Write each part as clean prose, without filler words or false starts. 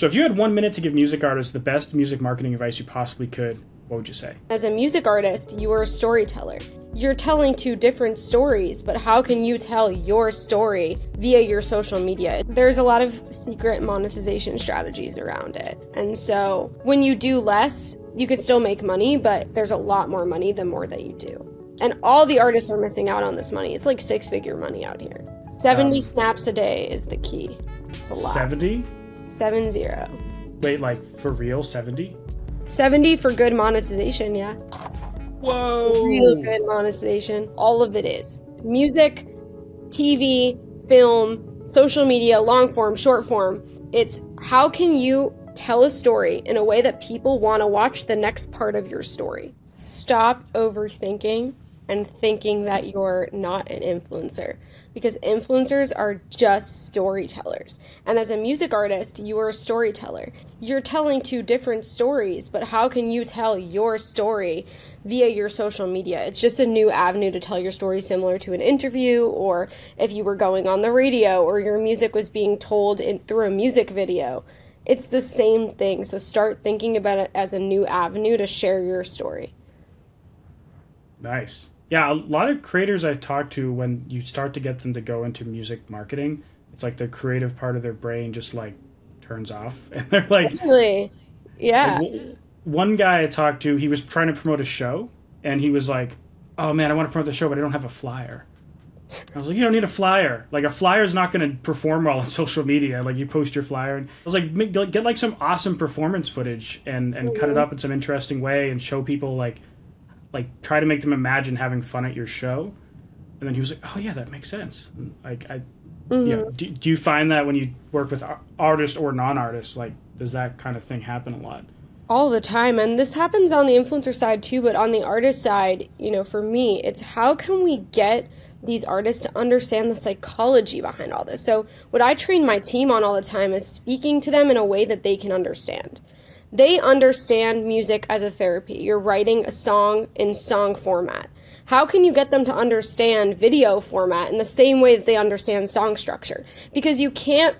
So if you had 1 minute to give music artists the best music marketing advice you possibly could, what would you say? As a music artist, you are a storyteller. You're telling two different stories, but how can you tell your story via your social media? There's a lot of secret monetization strategies around it. And so when you do less, you could still make money, but there's a lot more money the more that you do. And all the artists are missing out on this money. It's like six-figure money out here. 70 snaps a day is the key. It's a lot. 70? 7-0. Wait, like for real, 70? 70 for good monetization, yeah. Whoa. Real good monetization. All of it is. Music, TV, film, social media, long form, short form. It's how can you tell a story in a way that people want to watch the next part of your story. Stop overthinking and thinking that you're not an influencer, because influencers are just storytellers. And as a music artist, you are a storyteller. You're telling two different stories, but how can you tell your story via your social media? It's just a new avenue to tell your story, similar to an interview, or if you were going on the radio, or your music was being told through a music video. It's the same thing. So start thinking about it as a new avenue to share your story. Nice. Yeah, a lot of creators I've talked to, when you start to get them to go into music marketing, it's like the creative part of their brain just like turns off. And they're like... Really? Yeah. Like, one guy I talked to, he was trying to promote a show, and he was like, oh man, I want to promote the show, but I don't have a flyer. I was like, you don't need a flyer. Like, a flyer's not going to perform well on social media. Like, you post your flyer. And I was like, get like some awesome performance footage and cut it up in some interesting way and show people, like try to make them imagine having fun at your show. And then he was like, oh yeah, that makes sense. And like, you know, do you find that when you work with artists or non-artists, like, does that kind of thing happen a lot? All the time. And this happens on the influencer side too, but on the artist side, you know, for me, it's how can we get these artists to understand the psychology behind all this. So what I train my team on all the time is speaking to them in a way that they can understand. They understand music as a therapy. You're writing a song in song format. How can you get them to understand video format in the same way that they understand song structure? Because you can't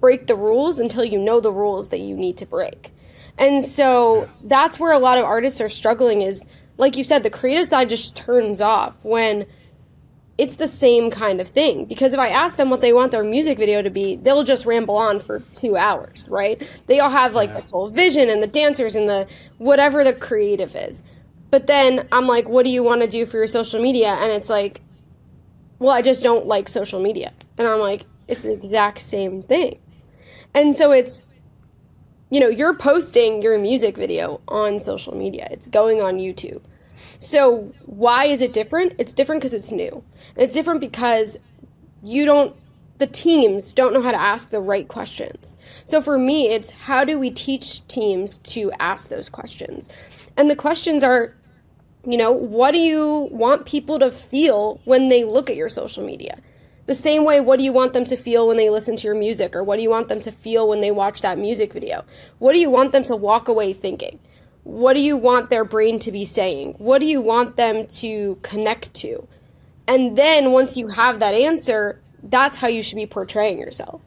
break the rules until you know the rules that you need to break. And so that's where a lot of artists are struggling is, like you said, the creative side just turns off when it's the same kind of thing. Because if I ask them what they want their music video to be, they'll just ramble on for 2 hours, right? They all have like this whole vision and the dancers and the whatever the creative is. But then I'm like, what do you want to do for your social media? And it's like, well, I just don't like social media. And I'm like, it's the exact same thing. And so it's, you know, you're posting your music video on social media. It's going on YouTube. So why is it different? It's different because it's new. And it's different because the teams don't know how to ask the right questions. So for me, it's how do we teach teams to ask those questions? And the questions are, you know, what do you want people to feel when they look at your social media? The same way, what do you want them to feel when they listen to your music? Or what do you want them to feel when they watch that music video? What do you want them to walk away thinking? What do you want their brain to be saying? What do you want them to connect to? And then once you have that answer, that's how you should be portraying yourself.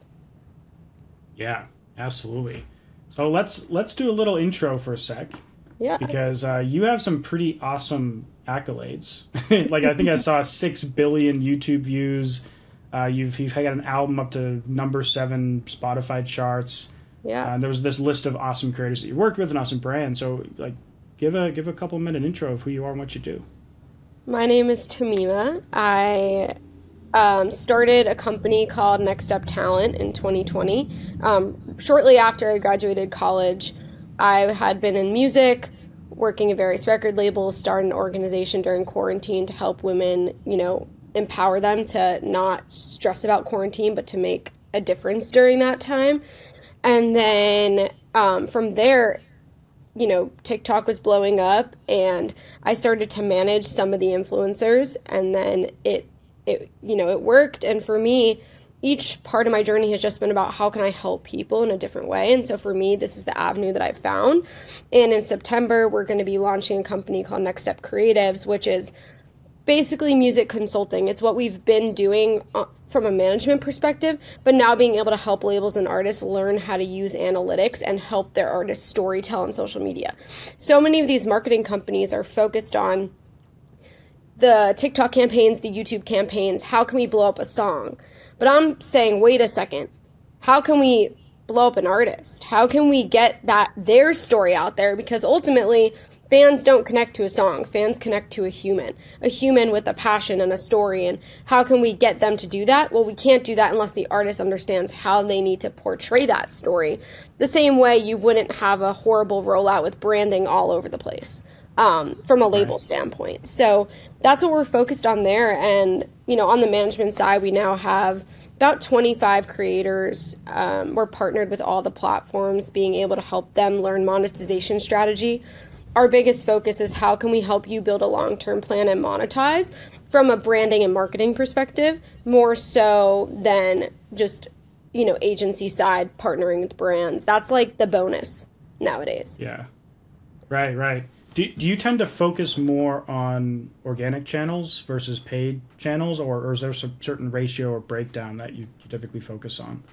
Yeah, absolutely. So let's do a little intro for a sec. Yeah. Because you have some pretty awesome accolades. Like, I think I saw 6 billion YouTube views. You've got an album up to number 7 Spotify charts. Yeah. And there was this list of awesome creators that you worked with and awesome brands. So, like, give a couple minute intro of who you are and what you do. My name is Temima. I started a company called Next Step Talent in 2020. Shortly after I graduated college, I had been in music, working at various record labels, started an organization during quarantine to help women, you know, empower them to not stress about quarantine, but to make a difference during that time. And then from there, you know, TikTok was blowing up and I started to manage some of the influencers, and then it you know, it worked. And for me, each part of my journey has just been about how can I help people in a different way. And so for me, this is the avenue that I've found. And in September, we're going to be launching a company called Next Step Creatives, which is basically music consulting. It's what we've been doing from a management perspective, but now being able to help labels and artists learn how to use analytics and help their artists storytell on social media. So many of these marketing companies are focused on the TikTok campaigns, the YouTube campaigns. How can we blow up a song? But I'm saying, wait a second. How can we blow up an artist? How can we get their story out there? Because ultimately, fans don't connect to a song. Fans connect to a human with a passion and a story. And how can we get them to do that? Well, we can't do that unless the artist understands how they need to portray that story. The same way you wouldn't have a horrible rollout with branding all over the place from a label standpoint. So that's what we're focused on there. And, you know, on the management side, we now have about 25 creators. We're partnered with all the platforms, being able to help them learn monetization strategy. Our biggest focus is how can we help you build a long-term plan and monetize from a branding and marketing perspective, more so than just, you know, agency side partnering with brands. That's like the bonus nowadays. Yeah. Right, right. Do you tend to focus more on organic channels versus paid channels, or is there some certain ratio or breakdown that you typically focus on?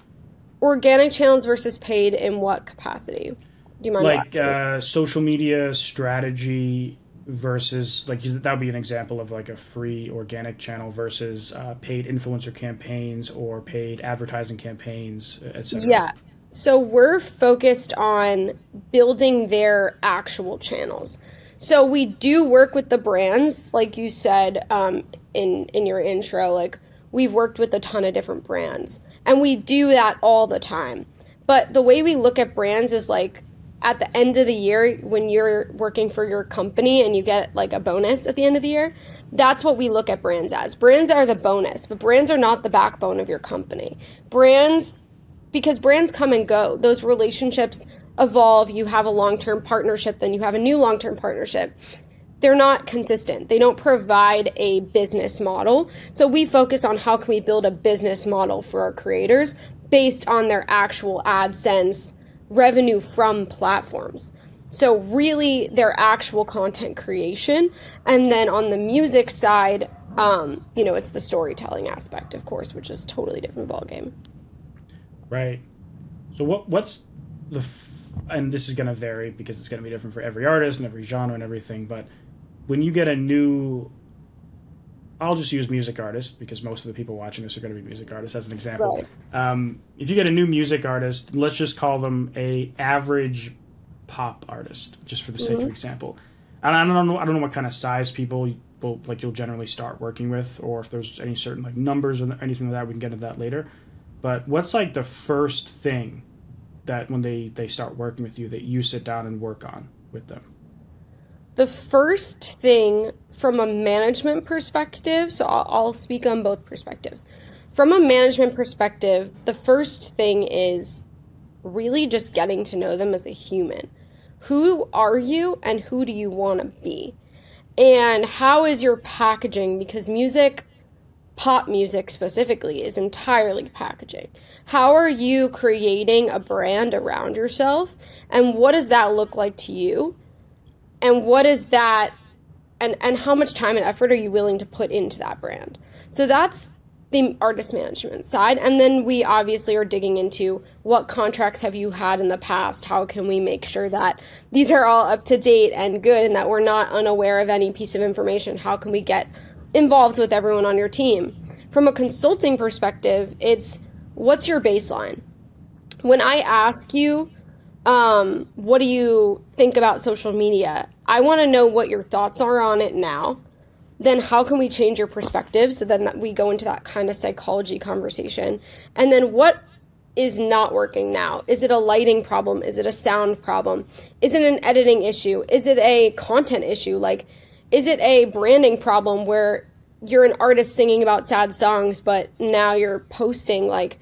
Organic channels versus paid in what capacity? Do you mind like social media strategy versus like that would be an example of like a free organic channel versus paid influencer campaigns or paid advertising campaigns, etc. Yeah. So we're focused on building their actual channels. So we do work with the brands, like you said in your intro. Like we've worked with a ton of different brands, and we do that all the time. But the way we look at brands is like, at the end of the year, when you're working for your company and you get like a bonus at the end of the year, that's what we look at brands as. Brands are the bonus, but brands are not the backbone of your company. Brands, because brands come and go, those relationships evolve. You have a long-term partnership, then you have a new long-term partnership. They're not consistent. They don't provide a business model. So we focus on how can we build a business model for our creators based on their actual AdSense revenue from platforms. So really their actual content creation. And then on the music side, you know, it's the storytelling aspect, of course, which is a totally different ballgame. Right. So what's the, and this is going to vary because it's going to be different for every artist and every genre and everything. But when you get a new, I'll just use music artists because most of the people watching this are going to be music artists as an example. Right. If you get a new music artist, let's just call them a average pop artist, just for the sake of example. And I don't know what kind of size people will, like you'll generally start working with, or if there's any certain like numbers or anything like that. We can get into that later. But what's like the first thing that when they start working with you that you sit down and work on with them? The first thing from a management perspective, so I'll speak on both perspectives. From a management perspective, the first thing is really just getting to know them as a human. Who are you and who do you want to be? And how is your packaging? Because music, pop music specifically, is entirely packaging. How are you creating a brand around yourself? And what does that look like to you? And what is that, and how much time and effort are you willing to put into that brand? So that's the artist management side. And then we obviously are digging into what contracts have you had in the past? How can we make sure that these are all up to date and good and that we're not unaware of any piece of information? How can we get involved with everyone on your team? From a consulting perspective, it's what's your baseline? When I ask you, what do you think about social media? I want to know what your thoughts are on it now. Then how can we change your perspective? So then we go into that kind of psychology conversation. And then what is not working now? Is it a lighting problem? Is it a sound problem? Is it an editing issue? Is it a content issue? Like, is it a branding problem where you're an artist singing about sad songs, but now you're posting like,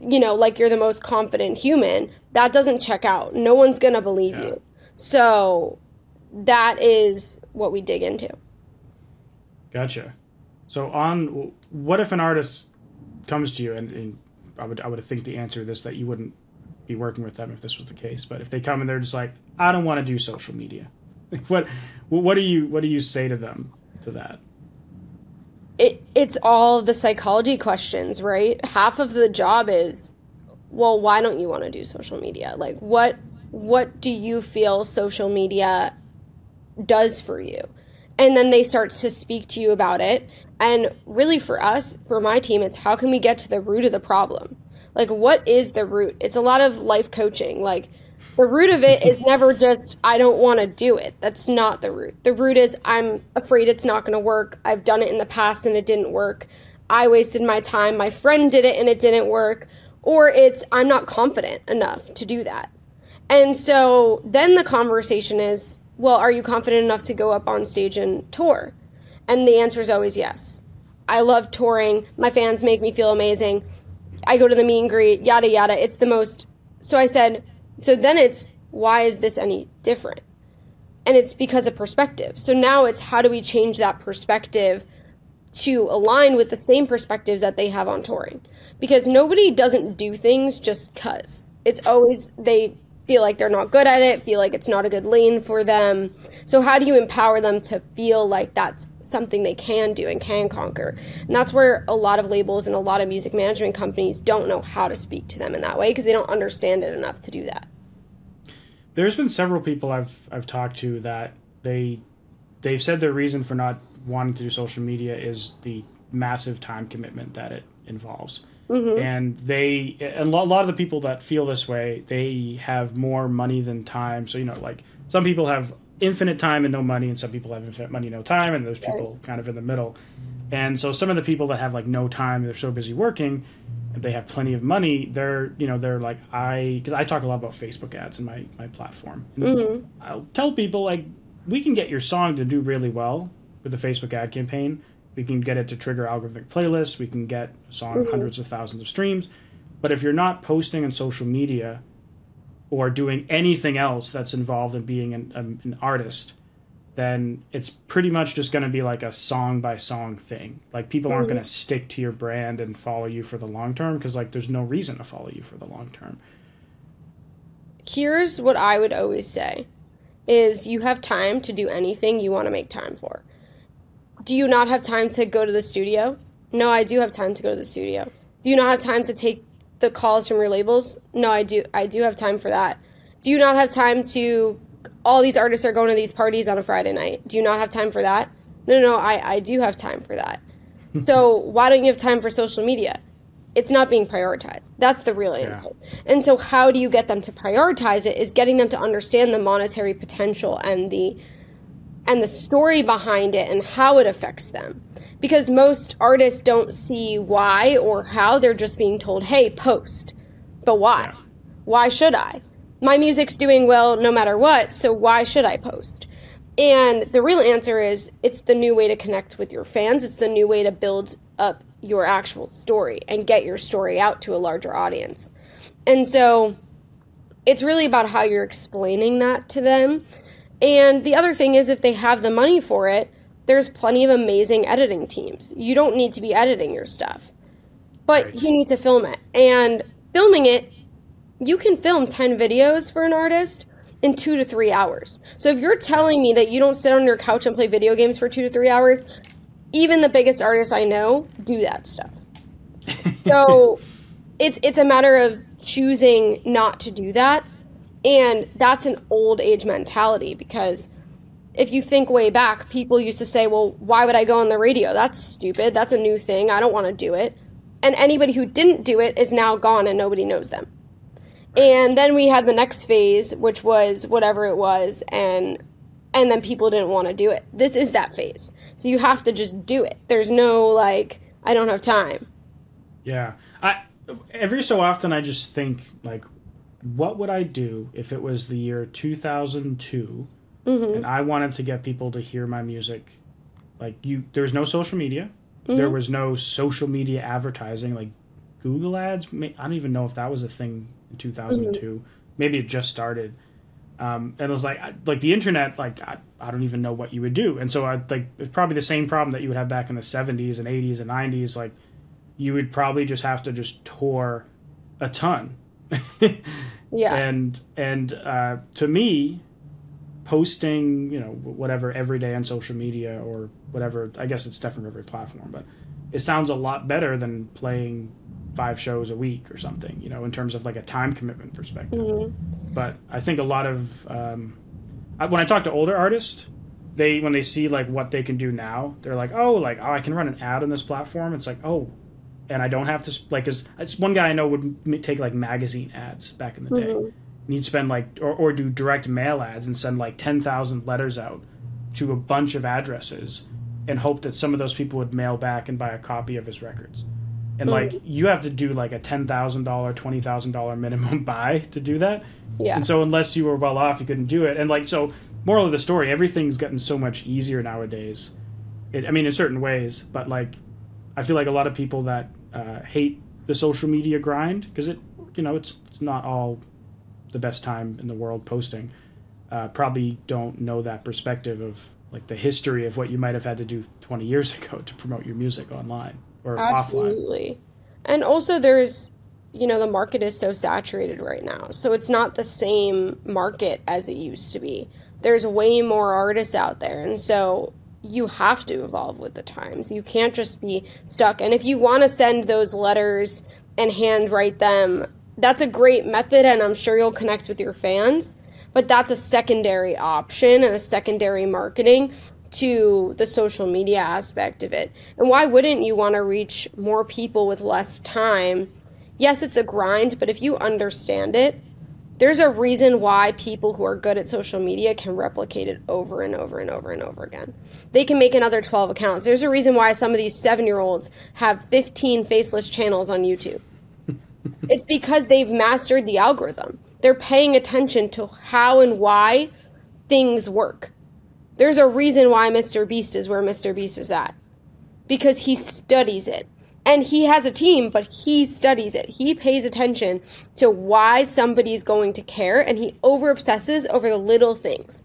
you know, like you're the most confident human? That doesn't check out. No one's going to believe you. So that is what we dig into. Gotcha. So on, what if an artist comes to you, and I would think the answer to this, that you wouldn't be working with them if this was the case, but if they come and they're just like, I don't want to do social media. What do you say to them to that? it's all the psychology questions, right? Half of the job is, well, why don't you want to do social media? Like, what do you feel social media does for you? And then they start to speak to you about it. And really for us, for my team, it's how can we get to the root of the problem? Like, what is the root? It's a lot of life coaching. Like, the root of it is never just, I don't want to do it. That's not the root. The root is, I'm afraid it's not going to work. I've done it in the past and it didn't work. I wasted my time. My friend did it and it didn't work. Or it's, I'm not confident enough to do that. And so then the conversation is, well, are you confident enough to go up on stage and tour? And the answer is always yes. I love touring. My fans make me feel amazing. I go to the meet and greet, yada, yada. It's the most. So I said, so then it's, why is this any different? And it's because of perspective. So now it's, how do we change that perspective to align with the same perspective that they have on touring? Because nobody doesn't do things just because. It's always, they feel like they're not good at it, feel like it's not a good lane for them. So how do you empower them to feel like that's something they can do and can conquer? And that's where a lot of labels and a lot of music management companies don't know how to speak to them in that way, because they don't understand it enough to do that. There's been several people I've talked to that they've said their reason for not wanting to do social media is the massive time commitment that it involves. Mm-hmm. And a lot of the people that feel this way, they have more money than time. So, you know, like, some people have infinite time and no money, and some people have infinite money, no time, and there's people kind of in the middle. And so some of the people that have, like, no time, they're so busy working, they have plenty of money, they're like, because I talk a lot about Facebook ads in my platform. Mm-hmm. I'll tell people, like, we can get your song to do really well with the Facebook ad campaign. We can get it to trigger algorithmic playlists. We can get a song mm-hmm. hundreds of thousands of streams. But if you're not posting on social media or doing anything else that's involved in being an artist, then it's pretty much just going to be like a song by song thing. Like, people mm-hmm. aren't going to stick to your brand and follow you for the long term, because, like, there's no reason to follow you for the long term. Here's what I would always say is, you have time to do anything you want to make time for. Do you not have time to go to the studio? No, I do have time to go to the studio. Do you not have time to take the calls from your labels? No, I do have time for that. Do you not have time to, all these artists are going to these parties on a Friday night. Do you not have time for that? No, I do have time for that. So why don't you have time for social media? It's not being prioritized. That's the real answer. Yeah. And so how do you get them to prioritize it is getting them to understand the monetary potential and the story behind it and how it affects them. Because most artists don't see why or how. They're just being told, hey, post. But why? Yeah. Why should I? My music's doing well no matter what, so why should I post? And the real answer is, it's the new way to connect with your fans. It's the new way to build up your actual story and get your story out to a larger audience. And so it's really about how you're explaining that to them. And the other thing is, if they have the money for it, there's plenty of amazing editing teams. You don't need to be editing your stuff, but you need to film it. And filming it, you can film 10 videos for an artist in 2 to 3 hours. So if you're telling me that you don't sit on your couch and play video games for 2 to 3 hours, even the biggest artists I know do that stuff. So it's a matter of choosing not to do that. And that's an old age mentality, because if you think way back, people used to say, well, why would I go on the radio? That's stupid. That's a new thing. I don't want to do it. And anybody who didn't do it is now gone and nobody knows them. Right. And then we had the next phase, which was whatever it was. And then people didn't want to do it. This is that phase. So you have to just do it. There's no, like, I don't have time. Yeah. Every so often I just think, like, what would I do if it was the year 2002 mm-hmm. and I wanted to get people to hear my music? Like, there was no social media. Mm-hmm. There was no social media advertising, like Google ads. I don't even know if that was a thing in 2002. Mm-hmm. Maybe it just started. And it was like the internet, like, I don't even know what you would do. And so it's probably the same problem that you would have back in the 70s and 80s and 90s. Like, you would probably just have to just tour a ton. Yeah. And to me, posting, you know, whatever every day on social media or whatever, I guess it's different every platform, but it sounds a lot better than playing 5 shows a week or something, you know, in terms of like a time commitment perspective. Mm-hmm. But I think a lot of, when I talk to older artists, when they see like what they can do now, they're like, oh, I can run an ad on this platform. It's like, oh, and I don't have to, like, because it's one guy I know would take like magazine ads back in the day. Mm-hmm. And he'd spend like, or do direct mail ads and send like 10,000 letters out to a bunch of addresses and hope that some of those people would mail back and buy a copy of his records. And like, you have to do like a $10,000, $20,000 minimum buy to do that. Yeah. And so unless you were well off, you couldn't do it. And like, so moral of the story, everything's gotten so much easier nowadays. I mean, in certain ways, but like, I feel like a lot of people that hate the social media grind, because it, you know, it's not all the best time in the world posting, probably don't know that perspective of like the history of what you might have had to do 20 years ago to promote your music online or Absolutely. Offline. And also there's, you know, the market is so saturated right now. So it's not the same market as it used to be. There's way more artists out there. And so you have to evolve with the times. You can't just be stuck. And if you want to send those letters and handwrite them, that's a great method, and I'm sure you'll connect with your fans, but that's a secondary option and a secondary marketing to the social media aspect of it. And why wouldn't you want to reach more people with less time? Yes, it's a grind, but if you understand it, there's a reason why people who are good at social media can replicate it over and over and over and over again. They can make another 12 accounts. There's a reason why some of these 7-year-olds have 15 faceless channels on YouTube. It's because they've mastered the algorithm. They're paying attention to how and why things work. There's a reason why Mr. Beast is where Mr. Beast is at, because he studies it. And he has a team, but he studies it. He pays attention to why somebody's going to care, and he over-obsesses over the little things.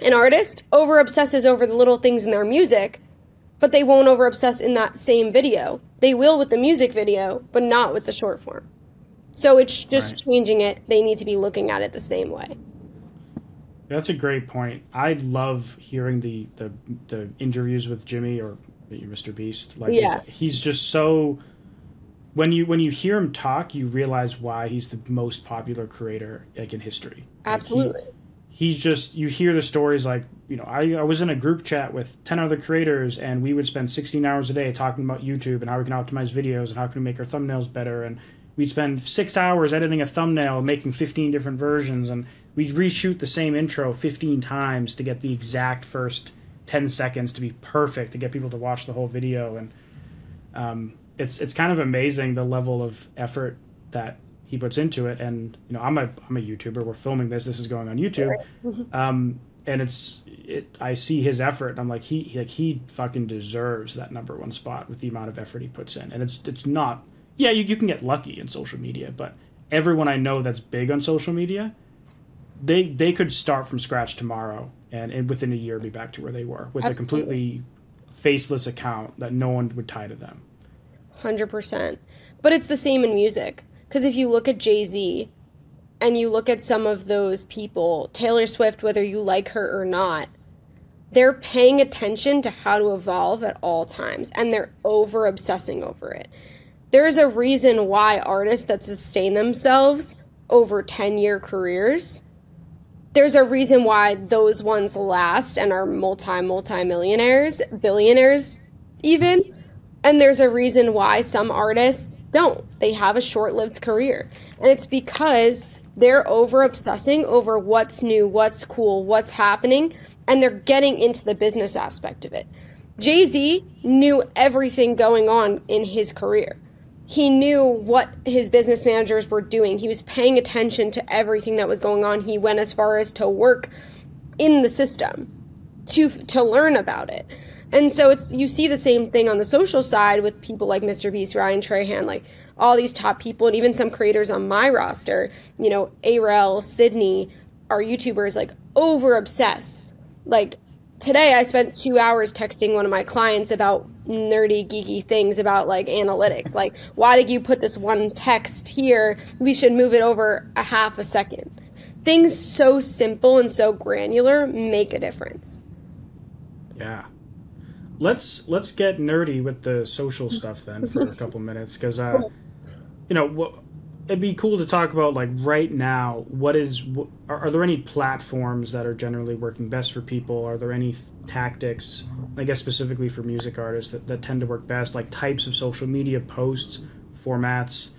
An artist over-obsesses over the little things in their music, but they won't over-obsess in that same video. They will with the music video, but not with the short form. So it's just changing it. They need to be looking at it the same way. That's a great point. I love hearing the interviews with Jimmy or Mr. Beast. Like, yeah. He's just so... When you hear him talk, you realize why he's the most popular creator, like, in history. Absolutely. Like, he's just, you hear the stories like, you know, I was in a group chat with 10 other creators and we would spend 16 hours a day talking about YouTube and how we can optimize videos and how can we make our thumbnails better. And we'd spend 6 hours editing a thumbnail, making 15 different versions. And we'd reshoot the same intro 15 times to get the exact first 10 seconds to be perfect, to get people to watch the whole video. And it's kind of amazing the level of effort that he puts into it. And, you know, I'm a YouTuber. We're filming this. This is going on YouTube. And I see his effort and I'm like, he fucking deserves that number 1 spot with the amount of effort he puts in. And it's not, you can get lucky in social media, but everyone I know that's big on social media, they could start from scratch tomorrow and within a year be back to where they were with Absolutely. A completely faceless account that no one would tie to them. 100%. But it's the same in music. Because if you look at Jay-Z and you look at some of those people, Taylor Swift, whether you like her or not, they're paying attention to how to evolve at all times, and they're over-obsessing over it. There's a reason why artists that sustain themselves over 10-year careers, there's a reason why those ones last and are multi-millionaires, billionaires even, and there's a reason why some artists don't. They have a short-lived career. And it's because they're over-obsessing over what's new, what's cool, what's happening, and they're getting into the business aspect of it. Jay-Z knew everything going on in his career. He knew what his business managers were doing. He was paying attention to everything that was going on. He went as far as to work in the system to learn about it. And so you see the same thing on the social side with people like Mr. Beast, Ryan Trahan, like all these top people, and even some creators on my roster, you know, AREL, Sydney, our YouTubers, like over-obsess. Like today I spent 2 hours texting one of my clients about nerdy, geeky things about like analytics. Like, why did you put this one text here? We should move it over a half a second. Things so simple and so granular make a difference. Yeah. let's get nerdy with the social stuff then for a couple minutes, because you know what. It'd be cool to talk about, like, right now, are there any platforms that are generally working best for people? Are there any tactics, I guess specifically for music artists, that tend to work best, like types of social media posts, formats,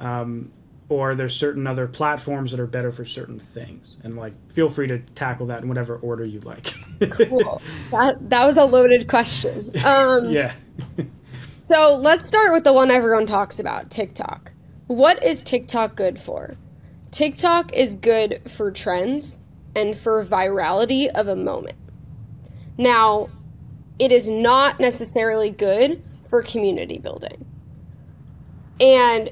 or are there certain other platforms that are better for certain things? And, like, feel free to tackle that in whatever order you like. Cool. That was a loaded question. Yeah. So let's start with the one everyone talks about, TikTok. What is TikTok good for? TikTok is good for trends and for virality of a moment. Now, it is not necessarily good for community building. And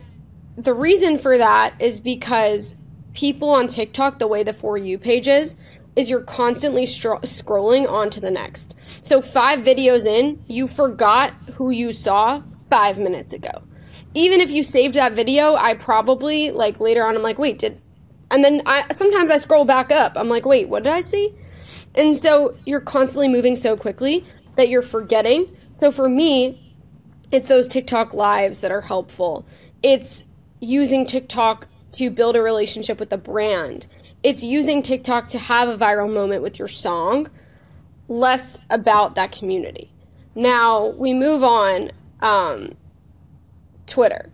the reason for that is because people on TikTok, the way the For You page is you're constantly scrolling on to the next. So 5 videos in, you forgot who you saw 5 minutes ago. Even if you saved that video, I probably, like, later on, I'm like, wait, and then sometimes I scroll back up. I'm like, wait, what did I see? And so you're constantly moving so quickly that you're forgetting. So for me, it's those TikTok lives that are helpful. It's using TikTok to build a relationship with a brand. It's using TikTok to have a viral moment with your song, less about that community. Now we move on. Twitter.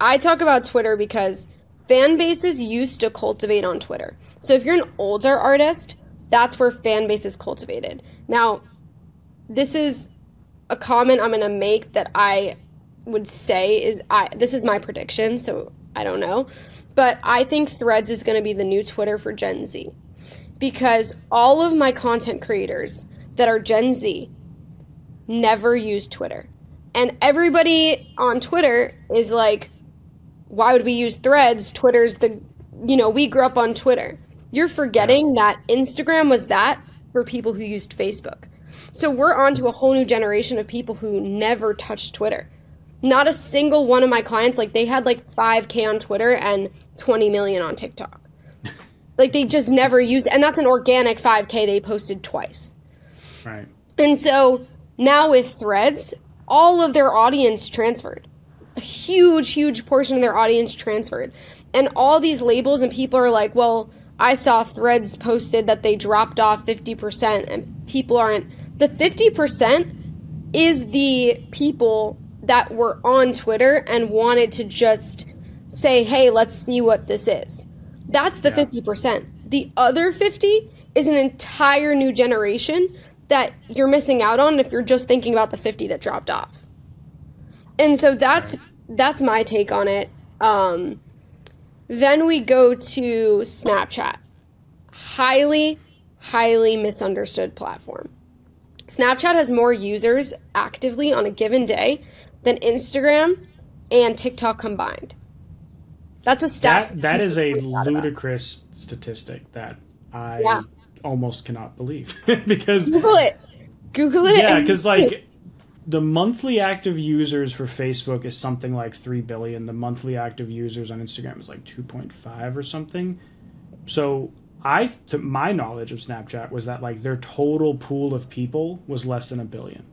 I talk about Twitter because fan bases used to cultivate on Twitter. So if you're an older artist, that's where fan base is cultivated. Now, this is a comment I'm going to make that I would say this is my prediction, so I don't know. But I think Threads is going to be the new Twitter for Gen Z, because all of my content creators that are Gen Z never use Twitter. And everybody on Twitter is like, why would we use Threads? Twitter's we grew up on Twitter. You're forgetting that Instagram was that for people who used Facebook. So we're on to a whole new generation of people who never touched Twitter. Not a single one of my clients, like, they had like 5K on Twitter and 20 million on TikTok. Like, they just never used, and that's an organic 5K they posted twice. Right. And so now with Threads, all of their audience transferred. A huge, huge portion of their audience transferred. And all these labels and people are like, well, I saw Threads posted that they dropped off 50%, and people aren't. The 50% is the people that were on Twitter and wanted to just say, hey, let's see what this is. That's the 50%. The other 50 is an entire new generation that you're missing out on if you're just thinking about the 50 that dropped off. And so that's my take on it. Then we go to Snapchat. Highly, highly misunderstood platform. Snapchat has more users actively on a given day than Instagram and TikTok combined. That's a stat. That is a ludicrous statistic that I... Yeah. almost cannot believe. Because Google it. Yeah, because, like, the monthly active users for Facebook is something like 3 billion. The monthly active users on Instagram is like 2.5 or something. So my knowledge of Snapchat was that, like, their total pool of people was less than 1 billion.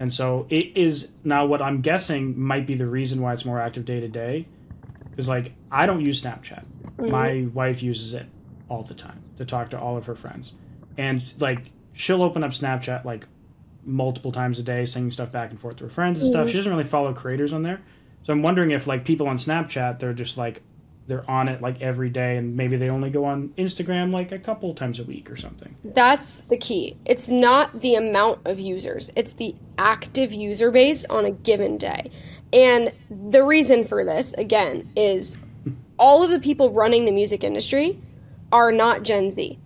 And so it is now what I'm guessing might be the reason why it's more active day to day is, like, I don't use Snapchat. Mm-hmm. My wife uses it all the time to talk to all of her friends, and, like, she'll open up Snapchat like multiple times a day, sending stuff back and forth to her friends and stuff. She doesn't really follow creators on there, so I'm wondering if, like, people on Snapchat, they're just like, they're on it like every day, and maybe they only go on Instagram like a couple times a week or something. That's the key. It's not the amount of users, it's the active user base on a given day. And the reason for this, again, is all of the people running the music industry are not Gen Z.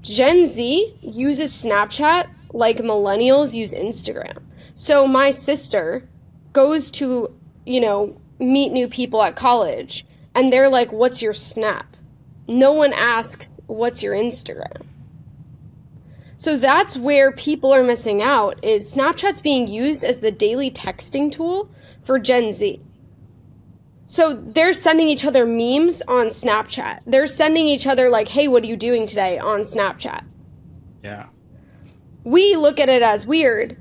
Gen Z uses Snapchat like millennials use Instagram. So my sister goes to, meet new people at college, and they're like, what's your Snap? No one asks, what's your Instagram? So that's where people are missing out, is Snapchat's being used as the daily texting tool for Gen Z. So they're sending each other memes on Snapchat. They're sending each other, like, hey, what are you doing today on Snapchat? Yeah. we look at it as weird.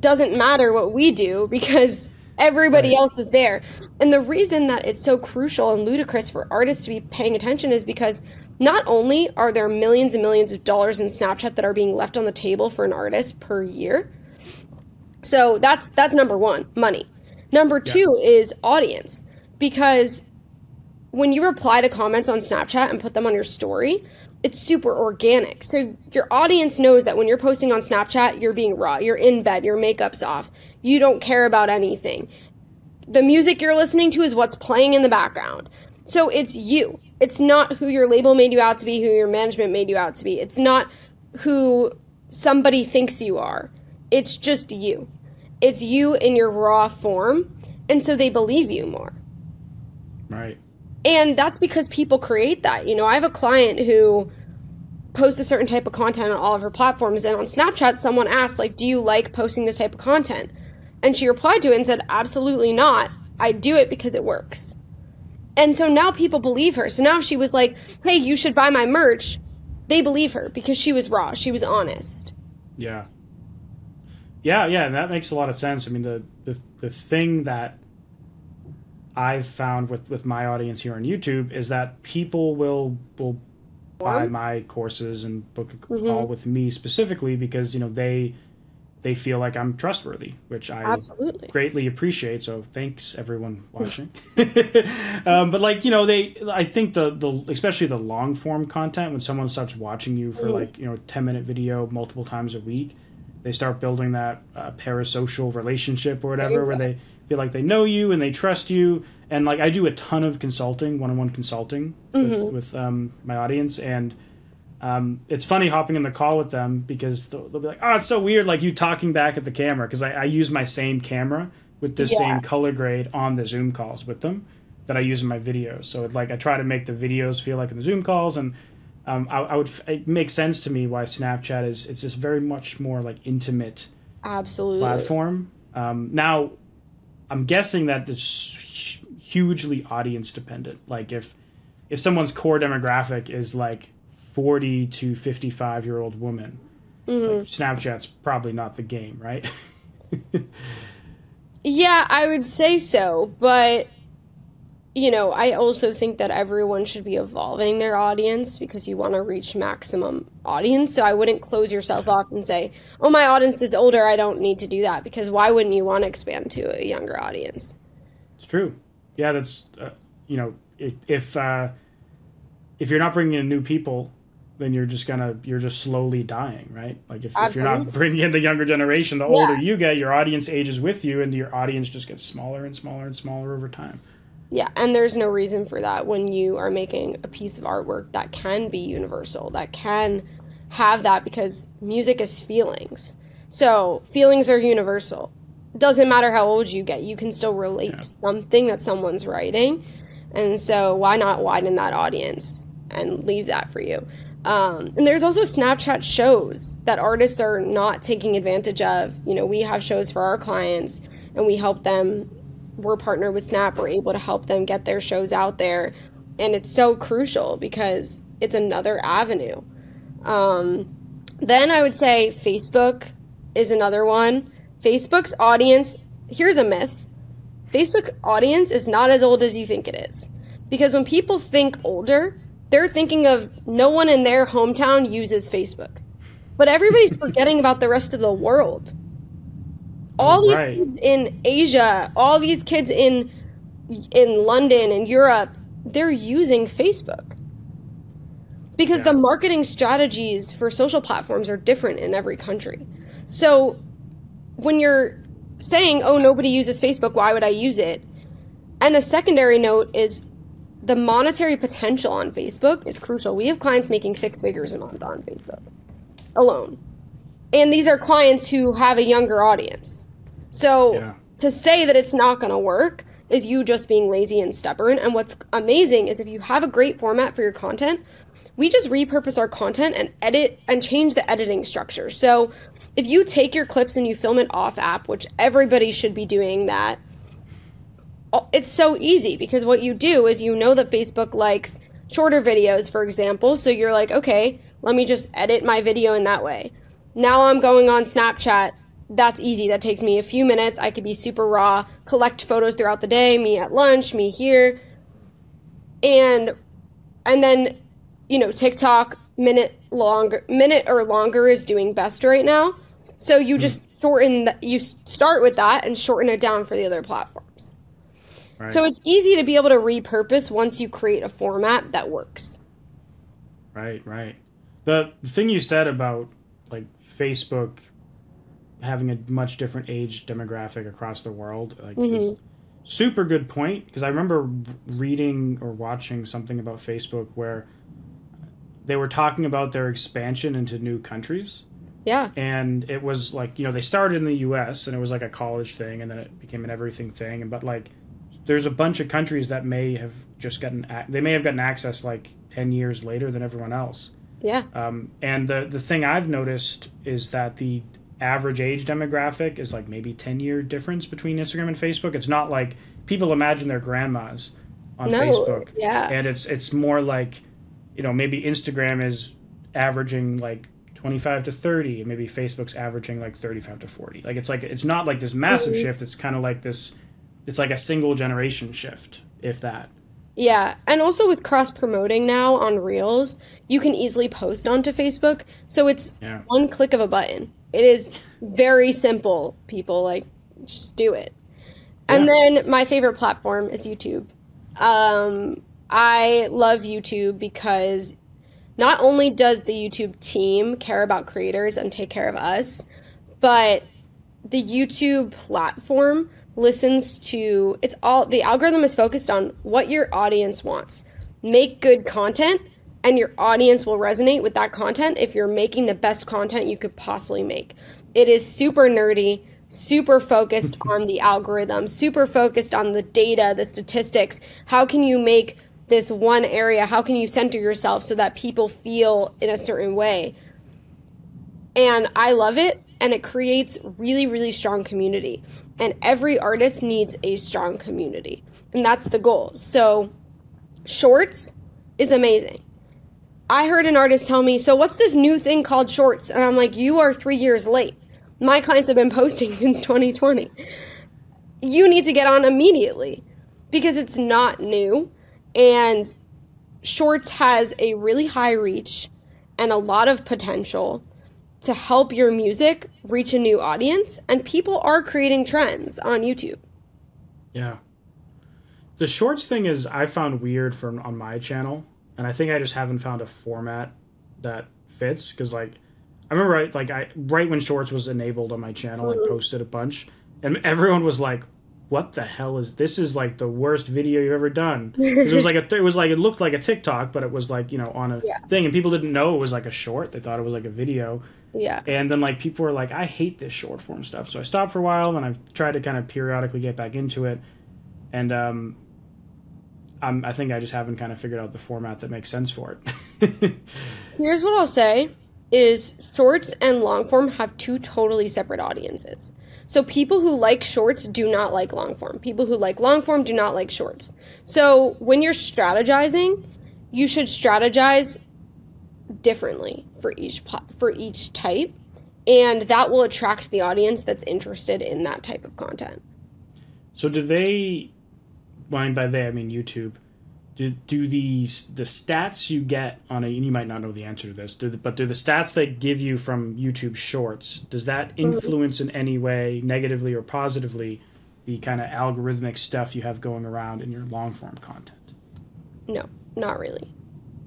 Doesn't matter what we do because everybody else is there. And the reason that it's so crucial and ludicrous for artists to be paying attention is because not only are there millions and millions of dollars in Snapchat that are being left on the table for an artist per year. So that's number one, money. Number two is audience, because when you reply to comments on Snapchat and put them on your story, it's super organic. So your audience knows that when you're posting on Snapchat, you're being raw, you're in bed, your makeup's off, you don't care about anything. The music you're listening to is what's playing in the background. So it's you. It's not who your label made you out to be, who your management made you out to be. It's not who somebody thinks you are. It's just you. It's you in your raw form. And so they believe you more. Right. And that's because people create that. You know, I have a client who posts a certain type of content on all of her platforms. And on Snapchat, someone asked, like, do you like posting this type of content? And she replied to it and said, absolutely not. I do it because it works. And so now people believe her. So now if she was like, hey, you should buy my merch, they believe her because she was raw. She was honest. Yeah. Yeah, yeah. And that makes a lot of sense. I mean, the thing that I've found with my audience here on YouTube is that people will buy my courses and book a call with me specifically because, you know, they feel like I'm trustworthy, which I greatly appreciate. So thanks everyone watching. But like, you know, I think the especially the long form content, when someone starts watching you for like, you know, a 10-minute video multiple times a week, they start building that parasocial relationship or whatever, where they feel like they know you and they trust you. And like, I do a ton of consulting, one-on-one consulting with my audience. And it's funny hopping in the call with them because they'll be like, oh, it's so weird, like you talking back at the camera. Because I use my same camera with the same color grade on the Zoom calls with them that I use in my videos. So it's like, I try to make the videos feel like in the Zoom calls. And it makes sense to me why Snapchat it's this very much more like intimate platform. Now I'm guessing that it's hugely audience dependent. Like if someone's core demographic is like 40 to 55 year old woman, like Snapchat's probably not the game, right? Yeah, I would say so. But you know, I also think that everyone should be evolving their audience because you want to reach maximum audience. So I wouldn't close yourself off and say, oh, my audience is older, I don't need to do that, because why wouldn't you want to expand to a younger audience? It's true. Yeah, that's, you know, if you're not bringing in new people, then you're just slowly dying, right? Like if you're not bringing in the younger generation, the older you get, your audience ages with you and your audience just gets smaller and smaller and smaller over time. Yeah, and there's no reason for that when you are making a piece of artwork that can be universal, that can have that, because music is feelings. So feelings are universal. It doesn't matter how old you get, you can still relate to something that someone's writing. And so why not widen that audience and leave that for you? And there's also Snapchat shows that artists are not taking advantage of. You know, we have shows for our clients and we help them. We're partnered with Snap, we're able to help them get their shows out there. And it's so crucial because it's another avenue. Then I would say Facebook is another one. Facebook's audience, here's a myth. Facebook audience is not as old as you think it is. Because when people think older, they're thinking of no one in their hometown uses Facebook. But everybody's forgetting about the rest of the world. All these kids in Asia, all these kids in London and Europe, they're using Facebook. Because the marketing strategies for social platforms are different in every country. So when you're saying, oh, nobody uses Facebook, why would I use it? And a secondary note is the monetary potential on Facebook is crucial. We have clients making 6 figures a month on Facebook alone. And these are clients who have a younger audience. So to say that it's not going to work is you just being lazy and stubborn. And what's amazing is if you have a great format for your content, we just repurpose our content and edit and change the editing structure. So if you take your clips and you film it off app, which everybody should be doing that, it's so easy because what you do is you know that Facebook likes shorter videos, for example. So you're like, okay, let me just edit my video in that way. Now I'm going on Snapchat. That's easy. That takes me a few minutes. I could be super raw, collect photos throughout the day, me at lunch, me here. And then, you know, TikTok minute or longer is doing best right now. So you just shorten, you start with that and shorten it down for the other platforms. Right. So it's easy to be able to repurpose once you create a format that works. Right, right. The thing you said about like Facebook having a much different age demographic across the world, like is super good point, because I remember reading or watching something about Facebook where they were talking about their expansion into new countries. Yeah. And it was like, you know, they started in the US and it was like a college thing, and then it became an everything thing. And but like there's a bunch of countries that may have just gotten, they may have gotten access like 10 years later than everyone else. Yeah. And the thing I've noticed is that the average age demographic is like maybe 10-year difference between Instagram and Facebook. It's not like people imagine their grandmas on Facebook. Yeah. And it's more like, you know, maybe Instagram is averaging like 25 to 30, and maybe Facebook's averaging like 35 to 40. Like it's like, it's not like this massive shift. It's kind of like this, it's like a single generation shift, if that. Yeah. And also with cross promoting now on Reels, you can easily post onto Facebook. So it's one click of a button. It is very simple, people. Like, just do it. Yeah. And then my favorite platform is YouTube. I love YouTube because not only does the YouTube team care about creators and take care of us, but the YouTube platform listens to, it's all, the algorithm is focused on what your audience wants. Make good content, and your audience will resonate with that content if you're making the best content you could possibly make. It is super nerdy, super focused on the algorithm, super focused on the data, the statistics. How can you make this one area, how can you center yourself so that people feel in a certain way? And I love it, and it creates really, really strong community. And every artist needs a strong community, and that's the goal. So Shorts is amazing. I heard an artist tell me, so what's this new thing called Shorts? And I'm like, you are 3 years late. My clients have been posting since 2020. You need to get on immediately because it's not new. And Shorts has a really high reach and a lot of potential to help your music reach a new audience. And people are creating trends on YouTube. Yeah. The Shorts thing is, I found weird on my channel. And I think I just haven't found a format that fits, because like I remember I right when Shorts was enabled on my channel, I posted a bunch, and everyone was like, "What the hell is this? Is like the worst video you've ever done." 'Cause it was like it looked like a TikTok, but it was like, you know, on a thing, and people didn't know it was like a short. They thought it was like a video. Yeah. And then like people were like, "I hate this short form stuff." So I stopped for a while, and I've tried to kind of periodically get back into it, and I think I just haven't kind of figured out the format that makes sense for it. Here's what I'll say is Shorts and long form have two totally separate audiences. So people who like Shorts do not like long form. People who like long form do not like Shorts. So when you're strategizing, you should strategize differently for each type, and that will attract the audience that's interested in that type of content. So do they... By they, I mean YouTube. Do the stats you get on a, you might not know the answer to this, but do the stats they give you from YouTube Shorts, does that influence in any way, negatively or positively, the kind of algorithmic stuff you have going around in your long-form content? No, not really.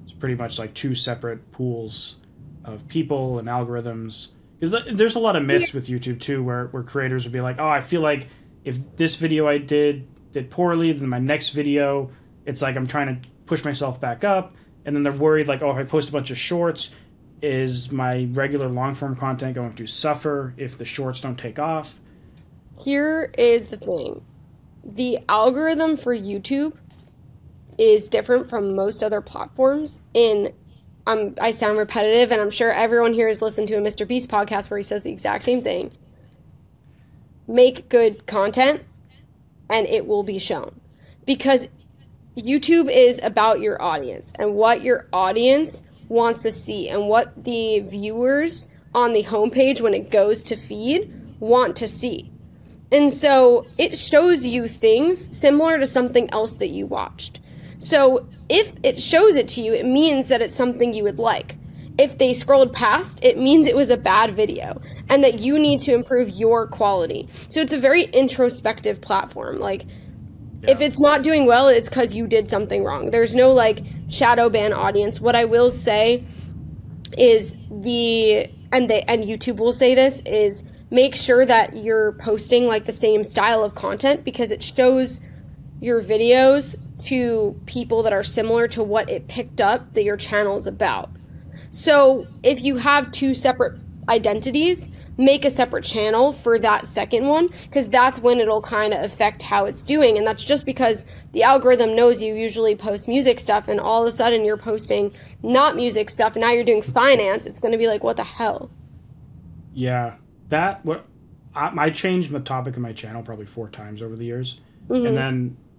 It's pretty much like two separate pools of people and algorithms. Because there's a lot of myths with YouTube, too, where creators would be like, oh, I feel like if this video I did poorly, then my next video, it's like I'm trying to push myself back up, and then they're worried like, oh, if I post a bunch of shorts, is my regular long-form content going to suffer if the shorts don't take off? Here is the thing. The algorithm for YouTube is different from most other platforms in... I sound repetitive, and I'm sure everyone here has listened to a Mr. Beast podcast where he says the exact same thing. Make good content, and it will be shown, because YouTube is about your audience and what your audience wants to see and what the viewers on the homepage when it goes to feed want to see. And so it shows you things similar to something else that you watched. So if it shows it to you, it means that it's something you would like. If they scrolled past, it means it was a bad video and that you need to improve your quality. So it's a very introspective platform. Like, yeah. If it's not doing well, it's because you did something wrong. There's no like shadow ban audience. What I will say is and YouTube will say this, is make sure that you're posting like the same style of content, because it shows your videos to people that are similar to what it picked up that your channel's about. So if you have two separate identities, make a separate channel for that second one, because that's when it'll kind of affect how it's doing. And that's just because the algorithm knows you usually post music stuff, and all of a sudden you're posting not music stuff, and now you're doing finance. It's going to be like, what the hell? Yeah, I changed the topic of my channel probably 4 times over the years. Mm-hmm.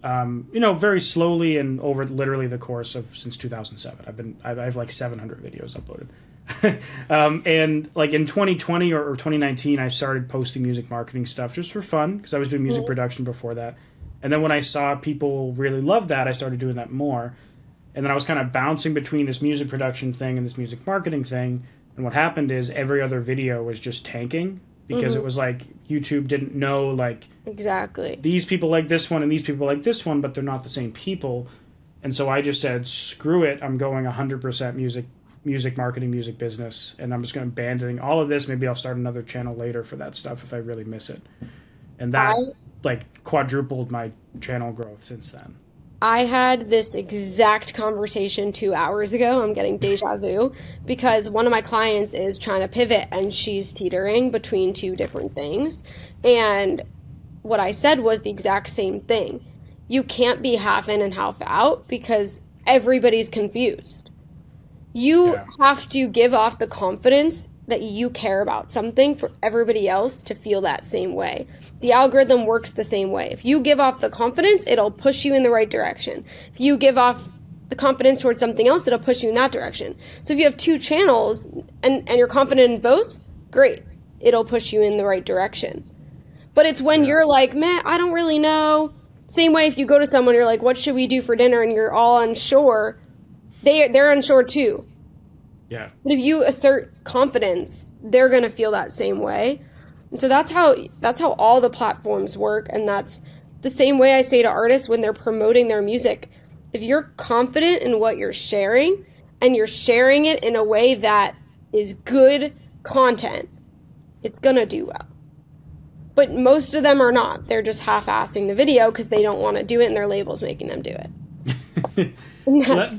And then very slowly, and over literally the course of since 2007, I have like 700 videos uploaded. And like in 2020 or 2019, I started posting music marketing stuff just for fun, because I was doing music production before that. And then when I saw people really love that, I started doing that more. And then I was kind of bouncing between this music production thing and this music marketing thing. And what happened is every other video was just tanking, because it was like YouTube didn't know, like, exactly, these people like this one and these people like this one, but they're not the same people. And so I just said, screw it, I'm going 100% music marketing, music business, and I'm just going to abandoning all of this. Maybe I'll start another channel later for that stuff if I really miss it. And that quadrupled my channel growth since then. I had this exact conversation 2 hours ago. I'm getting deja vu, because one of my clients is trying to pivot and she's teetering between two different things. And what I said was the exact same thing. You can't be half in and half out, because everybody's confused. You have to give off the confidence that you care about something for everybody else to feel that same way. The algorithm works the same way. If you give off the confidence, it'll push you in the right direction. If you give off the confidence towards something else, it'll push you in that direction. So if you have two channels and you're confident in both, great. It'll push you in the right direction. But it's when you're like, man, I don't really know. Same way if you go to someone, you're like, what should we do for dinner? And you're all unsure. They're unsure too. Yeah. But if you assert confidence, they're going to feel that same way. And so that's how all the platforms work. And that's the same way I say to artists when they're promoting their music. If you're confident in what you're sharing, and you're sharing it in a way that is good content, it's going to do well. But most of them are not. They're just half-assing the video because they don't want to do it and their label's making them do it.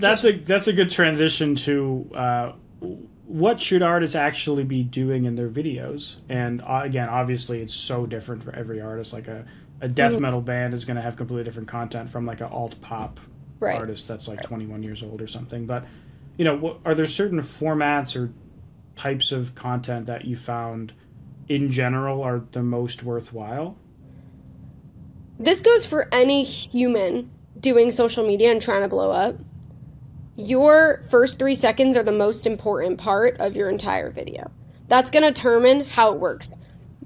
That's a good transition to what should artists actually be doing in their videos. And again, obviously it's so different for every artist. Like a death metal band is going to have completely different content from like an alt pop artist that's like 21 years old or something. But are there certain formats or types of content that you found in general are the most worthwhile? This goes for any human doing social media and trying to blow up. Your first 3 seconds are the most important part of your entire video. That's going to determine how it works.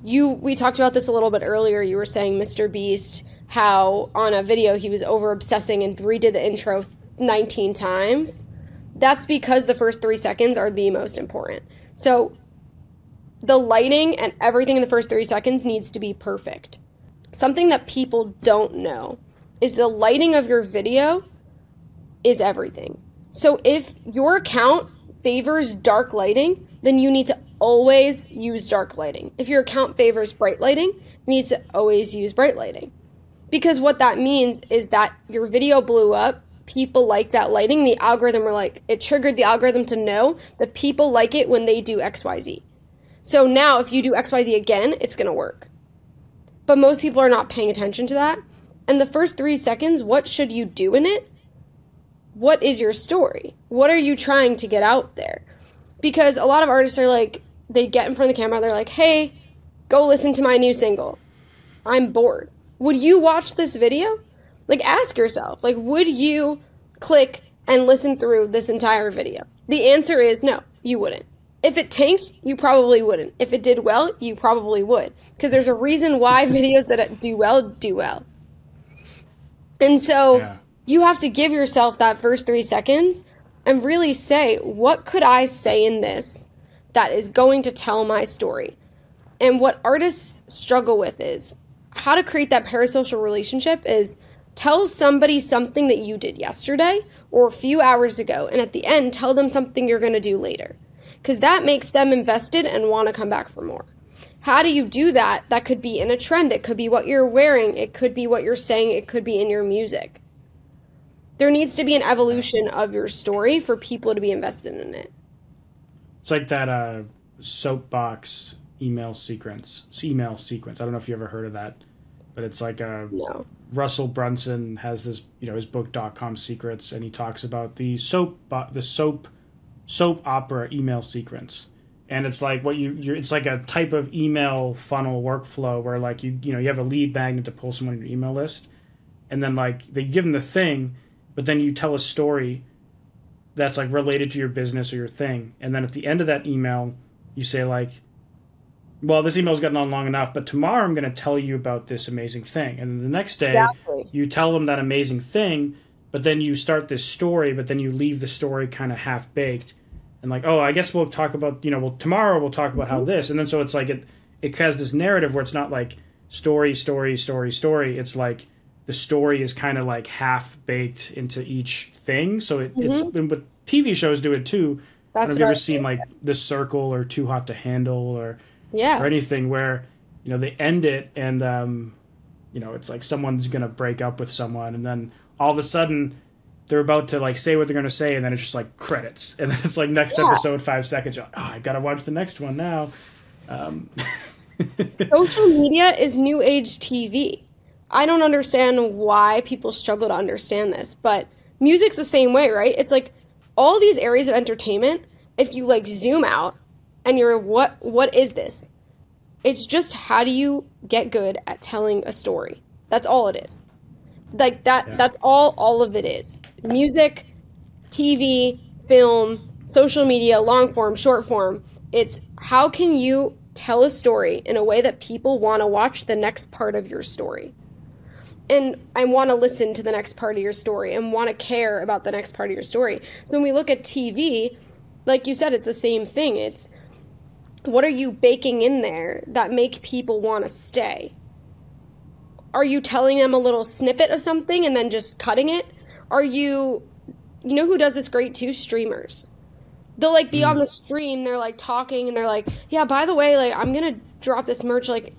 We talked about this a little bit earlier. You were saying Mr. Beast, how on a video he was over obsessing and redid the intro 19 times. That's because the first 3 seconds are the most important. So the lighting and everything in the first 3 seconds needs to be perfect. Something that people don't know is the lighting of your video is everything. So if your account favors dark lighting, then you need to always use dark lighting. If your account favors bright lighting, you need to always use bright lighting. Because what that means is that your video blew up, people like that lighting, the algorithm were like, it triggered the algorithm to know that people like it when they do XYZ. So now if you do XYZ again, it's gonna work. But most people are not paying attention to that. And the first 3 seconds, what should you do in it? What is your story? What are you trying to get out there? Because a lot of artists are like, they get in front of the camera, they're like, hey, go listen to my new single. I'm bored. Would you watch this video? Like, ask yourself, like, would you click and listen through this entire video? The answer is no, you wouldn't. If it tanked, you probably wouldn't. If it did well, you probably would. Because there's a reason why videos that do well, do well. And so you have to give yourself that first 3 seconds and really say, what could I say in this that is going to tell my story? And what artists struggle with is how to create that parasocial relationship is tell somebody something that you did yesterday or a few hours ago. And at the end, tell them something you're going to do later. Because that makes them invested and want to come back for more. How do you do that? That could be in a trend. It could be what you're wearing. It could be what you're saying. It could be in your music. There needs to be an evolution of your story for people to be invested in it. It's like that soapbox email sequence. I don't know if you ever heard of that, but it's like no. Russell Brunson has this, you know, his book .com Secrets, and he talks about the soap opera email sequence, and it's like what it's like a type of email funnel workflow where like you have a lead magnet to pull someone on your email list, and then like they give them the thing, but then you tell a story that's like related to your business or your thing, and then at the end of that email you say like, well, this email's gotten on long enough, but tomorrow I'm going to tell you about this amazing thing, and then the next day you tell them that amazing thing. But then you start this story, but then you leave the story kind of half-baked. And like, oh, I guess we'll talk about, tomorrow we'll talk about how this. And then so it's like it has this narrative where it's not like story. It's like the story is kind of like half-baked into each thing. So it's but TV shows do it too. That's I don't know if you've ever seen like The Circle or Too Hot to Handle or anything where, they end it and, it's like someone's going to break up with someone and then all of a sudden they're about to like say what they're going to say. And then it's just like credits. And then it's like next episode, 5 seconds. You're like, oh, I got to watch the next one now. Social media is new age TV. I don't understand why people struggle to understand this, but music's the same way, right? It's like all these areas of entertainment. If you like zoom out and you're what is this? It's just, how do you get good at telling a story? That's all it is. Like that, that's all of it is. Music, TV, film, social media, long form, short form. It's how can you tell a story in a way that people want to watch the next part of your story? And I want to listen to the next part of your story and want to care about the next part of your story. So when we look at TV, like you said, it's the same thing. It's what are you baking in there that make people want to stay? Are you telling them a little snippet of something and then just cutting it? Are you know who does this great too? Streamers. They'll like be on the stream, they're like talking and they're like, yeah, by the way, like I'm going to drop this merch. Like,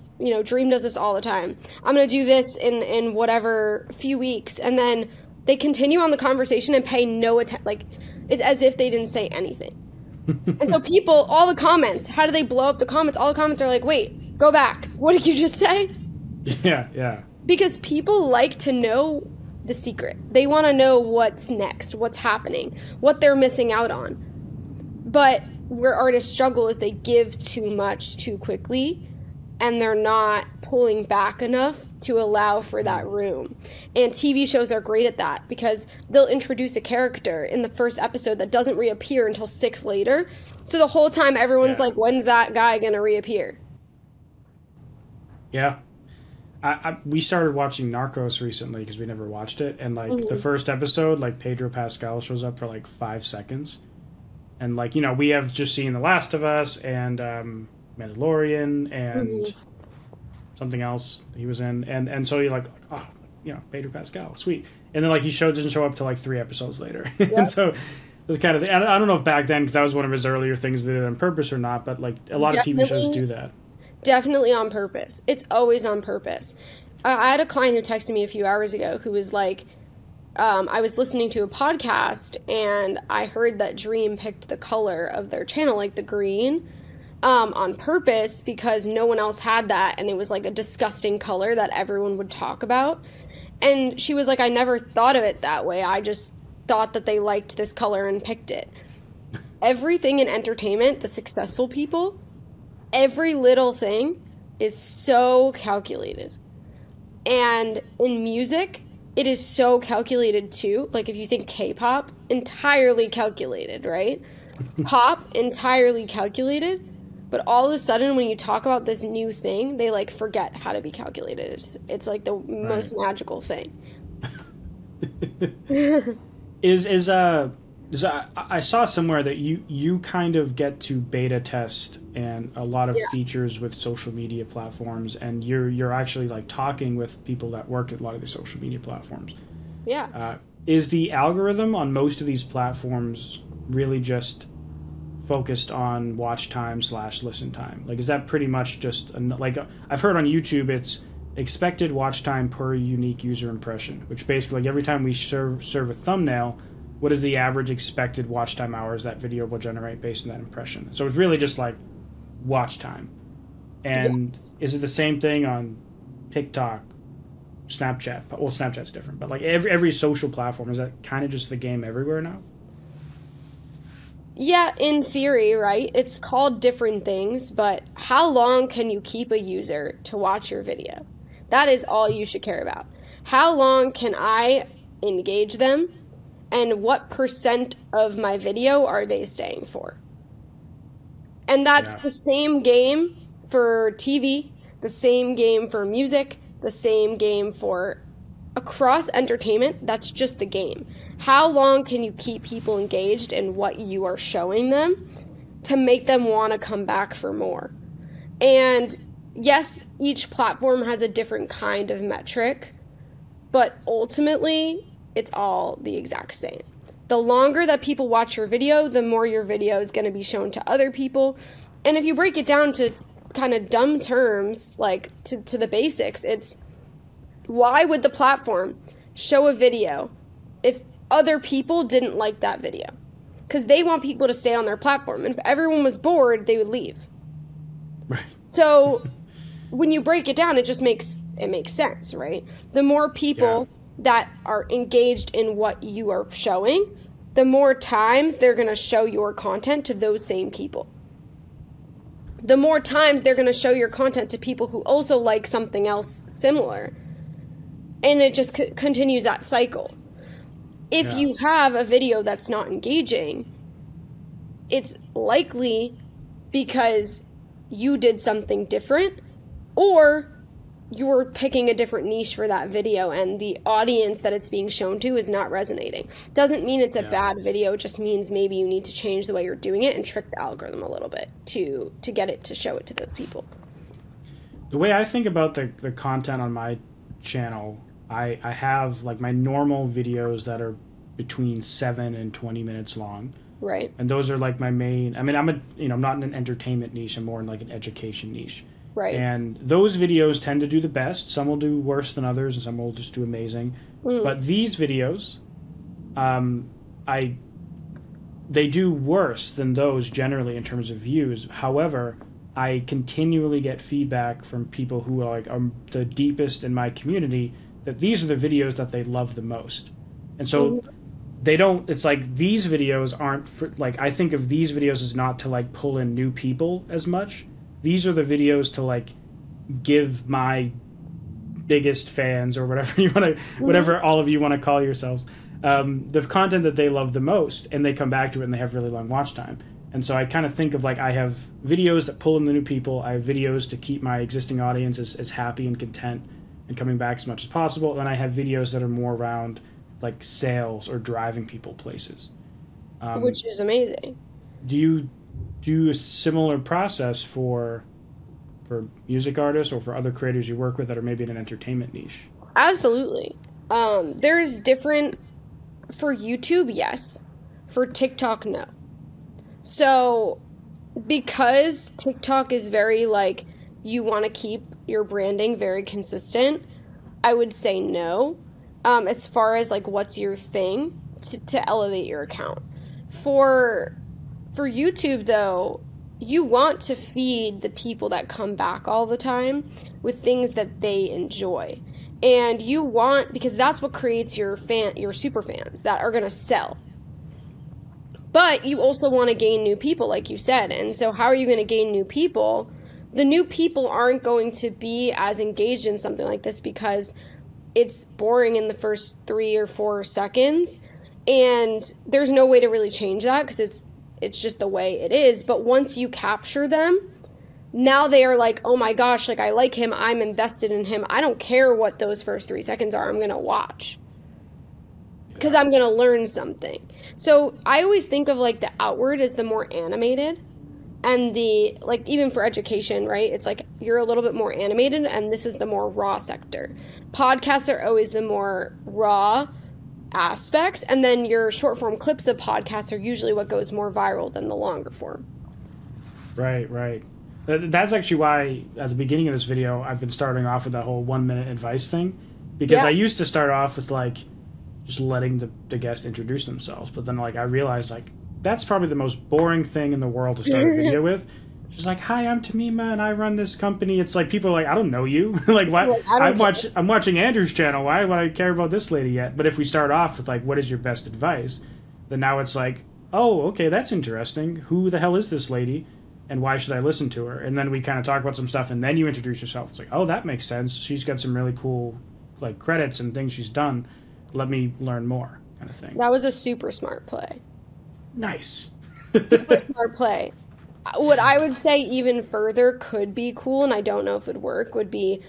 Dream does this all the time. I'm going to do this in whatever few weeks. And then they continue on the conversation and pay no attention. Like it's as if they didn't say anything. And so people, all the comments, how do they blow up the comments? All the comments are like, wait, go back. What did you just say? Yeah. Because people like to know the secret. They want to know what's next, what's happening, what they're missing out on. But where artists struggle is they give too much too quickly, and they're not pulling back enough to allow for that room. And TV shows are great at that because they'll introduce a character in the first episode that doesn't reappear until 6 later. So the whole time everyone's like, when's that guy going to reappear? Yeah. We started watching Narcos recently because we never watched it, and like the first episode, like Pedro Pascal shows up for like 5 seconds, and like we have just seen The Last of Us and Mandalorian and something else he was in, and so you're like, oh, Pedro Pascal, sweet, and then like he doesn't show up till like 3 episodes later, and so this kind of thing. I don't know if back then, because that was one of his earlier things, did it on purpose or not, but like a lot of TV shows do that. Definitely on purpose. It's always on purpose. I had a client who texted me a few hours ago who was like, I was listening to a podcast and I heard that Dream picked the color of their channel, like the green, on purpose because no one else had that. And it was like a disgusting color that everyone would talk about. And she was like, I never thought of it that way. I just thought that they liked this color and picked it. Everything in entertainment, the successful people, every little thing is so calculated. And in music, it is so calculated too. Like if you think K-pop, entirely calculated, right? pop entirely calculated, but all of a sudden when you talk about this new thing, they like forget how to be calculated. It's like the most magical thing. I saw somewhere that you kind of get to beta test and a lot of features with social media platforms, and you're actually like talking with people that work at a lot of the social media platforms. Yeah. Is the algorithm on most of these platforms really just focused on watch time / listen time? Like, is that pretty much just I've heard on YouTube it's expected watch time per unique user impression, which basically like every time we serve a thumbnail, what is the average expected watch time hours that video will generate based on that impression? So it's really just like watch time. And is it the same thing on TikTok, Snapchat? Well, Snapchat's different, but like every social platform, is that kind of just the game everywhere now? Yeah, in theory, right? It's called different things, but how long can you keep a user to watch your video? That is all you should care about. How long can I engage them, and what % of my video are they staying for? And that's the same game for TV, the same game for music, the same game for across entertainment. That's just the game. How long can you keep people engaged in what you are showing them to make them want to come back for more? And yes, each platform has a different kind of metric, but ultimately it's all the exact same. The longer that people watch your video, the more your video is going to be shown to other people. And if you break it down to kind of dumb terms, like to the basics, it's why would the platform show a video if other people didn't like that video? Because they want people to stay on their platform. And if everyone was bored, they would leave. Right. So when you break it down, it just makes sense, right? The more people that are engaged in what you are showing, the more times they're going to show your content to those same people. The more times they're going to show your content to people who also like something else similar. And it just continues that cycle. If you have a video that's not engaging, it's likely because you did something different, or you're picking a different niche for that video and the audience that it's being shown to is not resonating. Doesn't mean it's a bad video, it just means maybe you need to change the way you're doing it and trick the algorithm a little bit to get it to show it to those people. The way I think about the content on my channel, I have like my normal videos that are between 7 and 20 minutes long. Right. And those are like my main, I mean, I'm not in an entertainment niche, I'm more in like an education niche. Right. And those videos tend to do the best. Some will do worse than others and some will just do amazing. But these videos, they do worse than those generally in terms of views. However, I continually get feedback from people who are like the deepest in my community, that these are the videos that they love the most. And so they don't, it's like these videos aren't for, like, I think of these videos as not to like pull in new people as much. These are the videos to like give my biggest fans, or whatever you want to, whatever all of you want to call yourselves, the content that they love the most, and they come back to it and they have really long watch time. And so I kind of think of like, I have videos that pull in the new people. I have videos to keep my existing audience as happy and content and coming back as much as possible. And I have videos that are more around like sales or driving people places. Which is amazing. Do you do a similar process for music artists or for other creators you work with that are maybe in an entertainment niche? Absolutely. There's different, for YouTube, yes. For TikTok, no. So because TikTok is very like, you want to keep your branding very consistent, I would say no, as far as like what's your thing to elevate your account. For YouTube though, you want to feed the people that come back all the time with things that they enjoy. And you want, because that's what creates your super fans that are going to sell. But you also want to gain new people, like you said. And so how are you going to gain new people? The new people aren't going to be as engaged in something like this because it's boring in the first 3 or 4 seconds, and there's no way to really change that because it's it's just the way it is. But once you capture them, now they are like, oh my gosh, like I like him, I'm invested in him. I don't care what those first 3 seconds are, I'm gonna watch. Because I'm gonna learn something. So I always think of like the outward as the more animated, and the, like, even for education, right? It's like you're a little bit more animated, and this is the more raw sector. Podcasts are always the more raw aspects, and then your short form clips of podcasts are usually what goes more viral than the longer form. Right. That's actually why at the beginning of this video I've been starting off with that whole 1 minute advice thing, because I used to start off with like just letting the guest introduce themselves, but then like I realized like that's probably the most boring thing in the world to start a video with. Just like, hi, I'm Temima and I run this company. It's like people are like, I don't know you. Like, why? I'm watching Andrew's channel. Why would I care about this lady yet? But if we start off with like, what is your best advice? Then now it's like, oh, okay, that's interesting. Who the hell is this lady, and why should I listen to her? And then we kind of talk about some stuff, and then you introduce yourself. It's like, oh, that makes sense. She's got some really cool like credits and things she's done. Let me learn more, kind of thing. That was a super smart play. Nice. Super smart play. What I would say even further could be cool, and I don't know if it would work, would be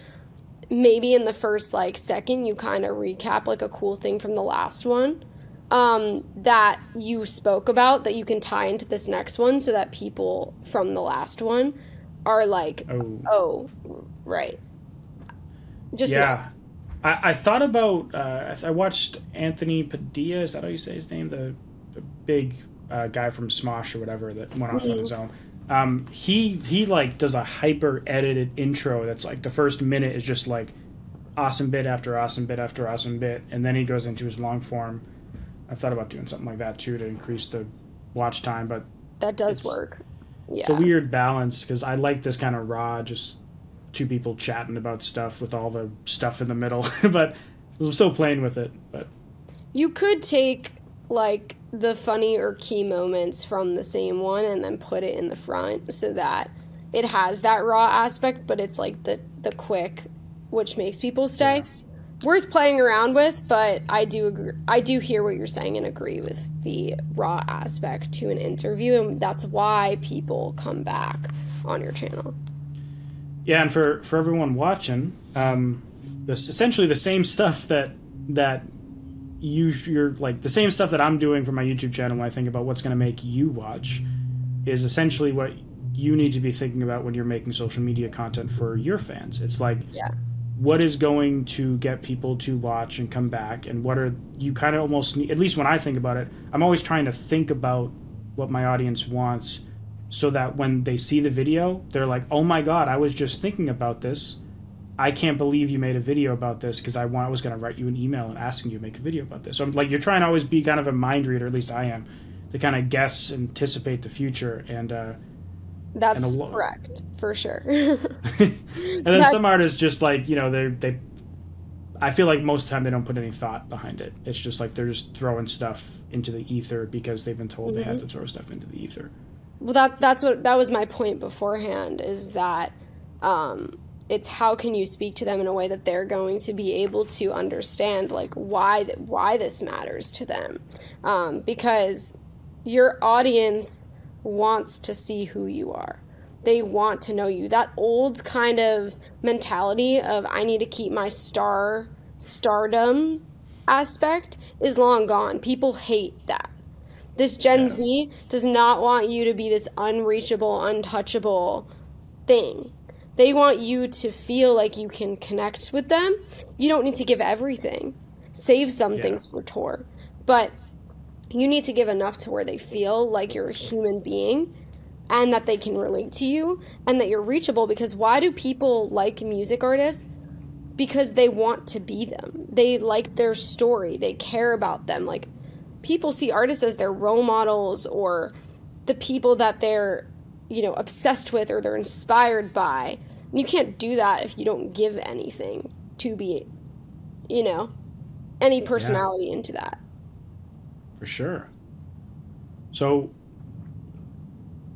maybe in the first like second you kind of recap like a cool thing from the last one that you spoke about that you can tie into this next one, so that people from the last one are like, oh right. Just yeah. I thought about I watched Anthony Padilla. Is that how you say his name? The big guy from Smosh or whatever that went off on his own. He like does a hyper edited intro that's like the first minute is just like awesome bit after awesome bit after awesome bit, and then he goes into his long form. I've thought about doing something like that too to increase the watch time, but that does work. Yeah, it's a weird balance because I like this kind of raw, just two people chatting about stuff with all the stuff in the middle. But I'm still playing with it. But you could take like the funny or key moments from the same one and then put it in the front so that it has that raw aspect, but it's like the quick, which makes people stay. Yeah. Worth playing around with, but I do hear what you're saying and agree with the raw aspect to an interview, and that's why people come back on your channel. Yeah, and for everyone watching, this essentially the same stuff that you're like the same stuff that I'm doing for my YouTube channel when I think about what's going to make you watch is essentially what you need to be thinking about when you're making social media content for your fans. It's like, what is going to get people to watch and come back, and what are you kind of almost need, at least when I think about it, I'm always trying to think about what my audience wants so that when they see the video, they're like, oh my God, I was just thinking about this. I can't believe you made a video about this because I was going to write you an email and asking you to make a video about this. So I'm like, you're trying to always be kind of a mind reader, at least I am, to kind of guess, anticipate the future. And that's correct, for sure. And then some artists just like, you know, they I feel like most of the time they don't put any thought behind it. It's just like they're just throwing stuff into the ether because they've been told they had to throw stuff into the ether. Well, that was my point beforehand, is that it's how can you speak to them in a way that they're going to be able to understand, like, why this matters to them. Because your audience wants to see who you are. They want to know you. That old kind of mentality of I need to keep my stardom aspect is long gone. People hate that. This Gen Z does not want you to be this unreachable, untouchable thing. They want you to feel like you can connect with them. You don't need to give everything. Save some things for tour. But you need to give enough to where they feel like you're a human being and that they can relate to you and that you're reachable. Because why do people like music artists? Because they want to be them. They like their story. They care about them. Like, people see artists as their role models or the people that they're, you know, obsessed with or they're inspired by. You can't do that if you don't give anything to be, you know, any personality into that. For sure. So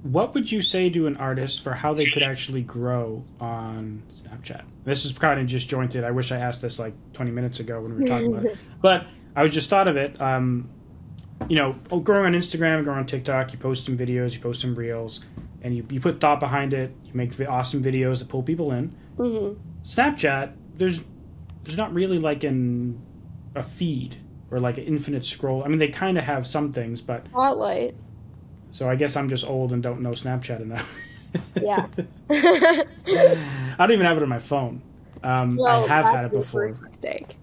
what would you say to an artist for how they could actually grow on Snapchat? This is kind of disjointed. I wish I asked this like 20 minutes ago when we were talking about it. But I just thought of it. you know, growing on Instagram, growing on TikTok, you post some videos, you post some reels, and you put thought behind it. You make awesome videos that pull people in. Mm-hmm. Snapchat, there's not really like a feed or like an infinite scroll. I mean, they kind of have some things, but Spotlight. So I guess I'm just old and don't know Snapchat enough. Yeah. I don't even have it on my phone. I have had it before. That's my first mistake.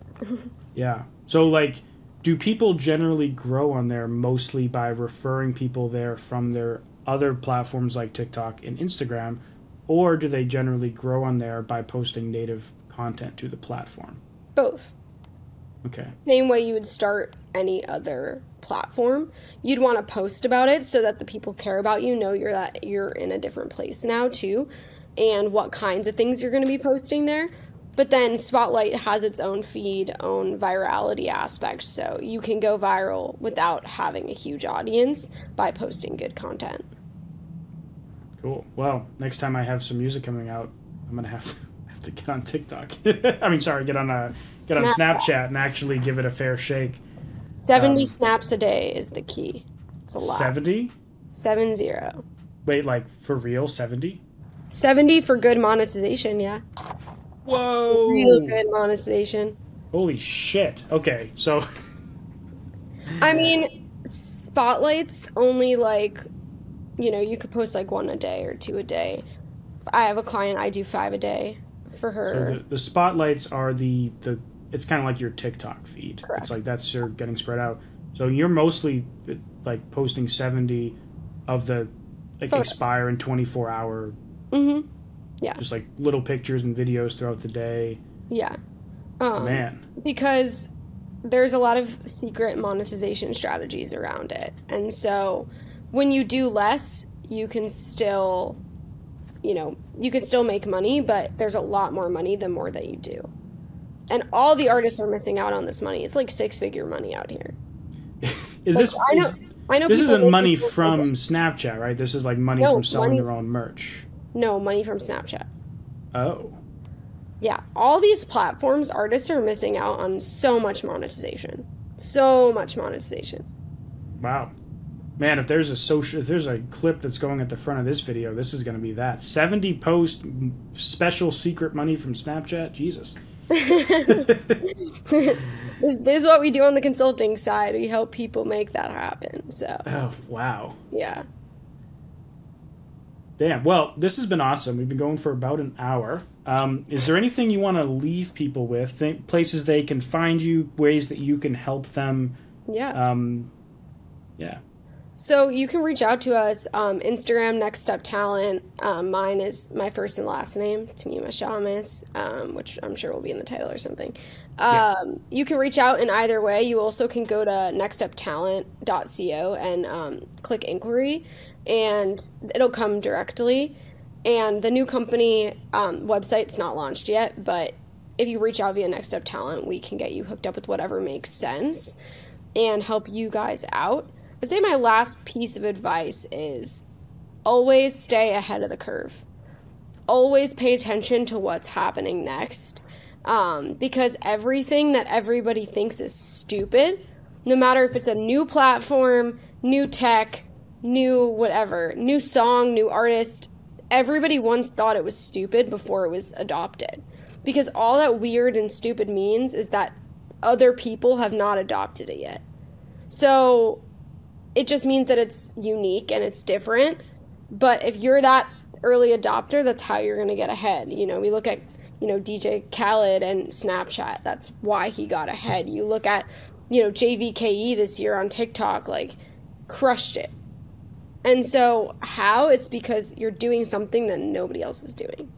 Yeah. So like, do people generally grow on there mostly by referring people there from their other platforms like TikTok and Instagram, or do they generally grow on there by posting native content to the platform? Both. Okay. Same way you would start any other platform. You'd want to post about it so that the people care about you, know you're in a different place now too, and what kinds of things you're going to be posting there. But then Spotlight has its own feed, own virality aspect, so you can go viral without having a huge audience by posting good content. Cool. Well, next time I have some music coming out, I'm going to have to get on TikTok. I mean, sorry, get on Snapchat and actually give it a fair shake. 70 snaps a day is the key. It's a lot. 70? 70. Wait, like for real, 70? 70 for good monetization, yeah. Whoa! Real good monetization. Holy shit. Okay, so... I mean, Spotlight's only like, you know, you could post like one a day or two a day. I have a client, I do 5 a day for her. So the Spotlights are the it's kind of like your TikTok feed. Correct. It's like that's your getting spread out. So you're mostly like posting 70 of the like photo. Expire in 24-hour... Mm-hmm. Yeah. Just like little pictures and videos throughout the day. Yeah. Man. Because there's a lot of secret monetization strategies around it. And so when you do less, you can still, you know, you can still make money, but there's a lot more money the more that you do. And all the artists are missing out on this money. It's like 6-figure money out here. I know this isn't money from Snapchat, right? This is like money from selling their own merch. No, money from Snapchat. Oh. Yeah. All these platforms, artists are missing out on so much monetization. So much monetization. Wow. Man, if there's a clip that's going at the front of this video, this is going to be that. 70 post special secret money from Snapchat? Jesus. This is what we do on the consulting side. We help people make that happen. So. Oh, wow. Yeah. Damn. Well, this has been awesome. We've been going for about an hour. Is there anything you want to leave people with? Places they can find you, ways that you can help them? Yeah. Yeah. So you can reach out to us. Instagram, Next Step Talent. Mine is my first and last name, Temima Shames, which I'm sure will be in the title or something. You can reach out in either way. You also can go to nextsteptalent.co and click inquiry, and it'll come directly. And the new company website's not launched yet, but if you reach out via Next Step Talent, we can get you hooked up with whatever makes sense and help you guys out. I'd say my last piece of advice is always stay ahead of the curve. Always pay attention to what's happening next, because everything that everybody thinks is stupid, no matter if it's a new platform, new tech, new whatever, new song, new artist, everybody once thought it was stupid before it was adopted. Because all that weird and stupid means is that other people have not adopted it yet. So it just means that it's unique and it's different. But if you're that early adopter, that's how you're going to get ahead. You know, we look at, you know, DJ Khaled and Snapchat. That's why he got ahead. You look at, you know, jvke this year on TikTok, like crushed it. And so how? It's because you're doing something that nobody else is doing.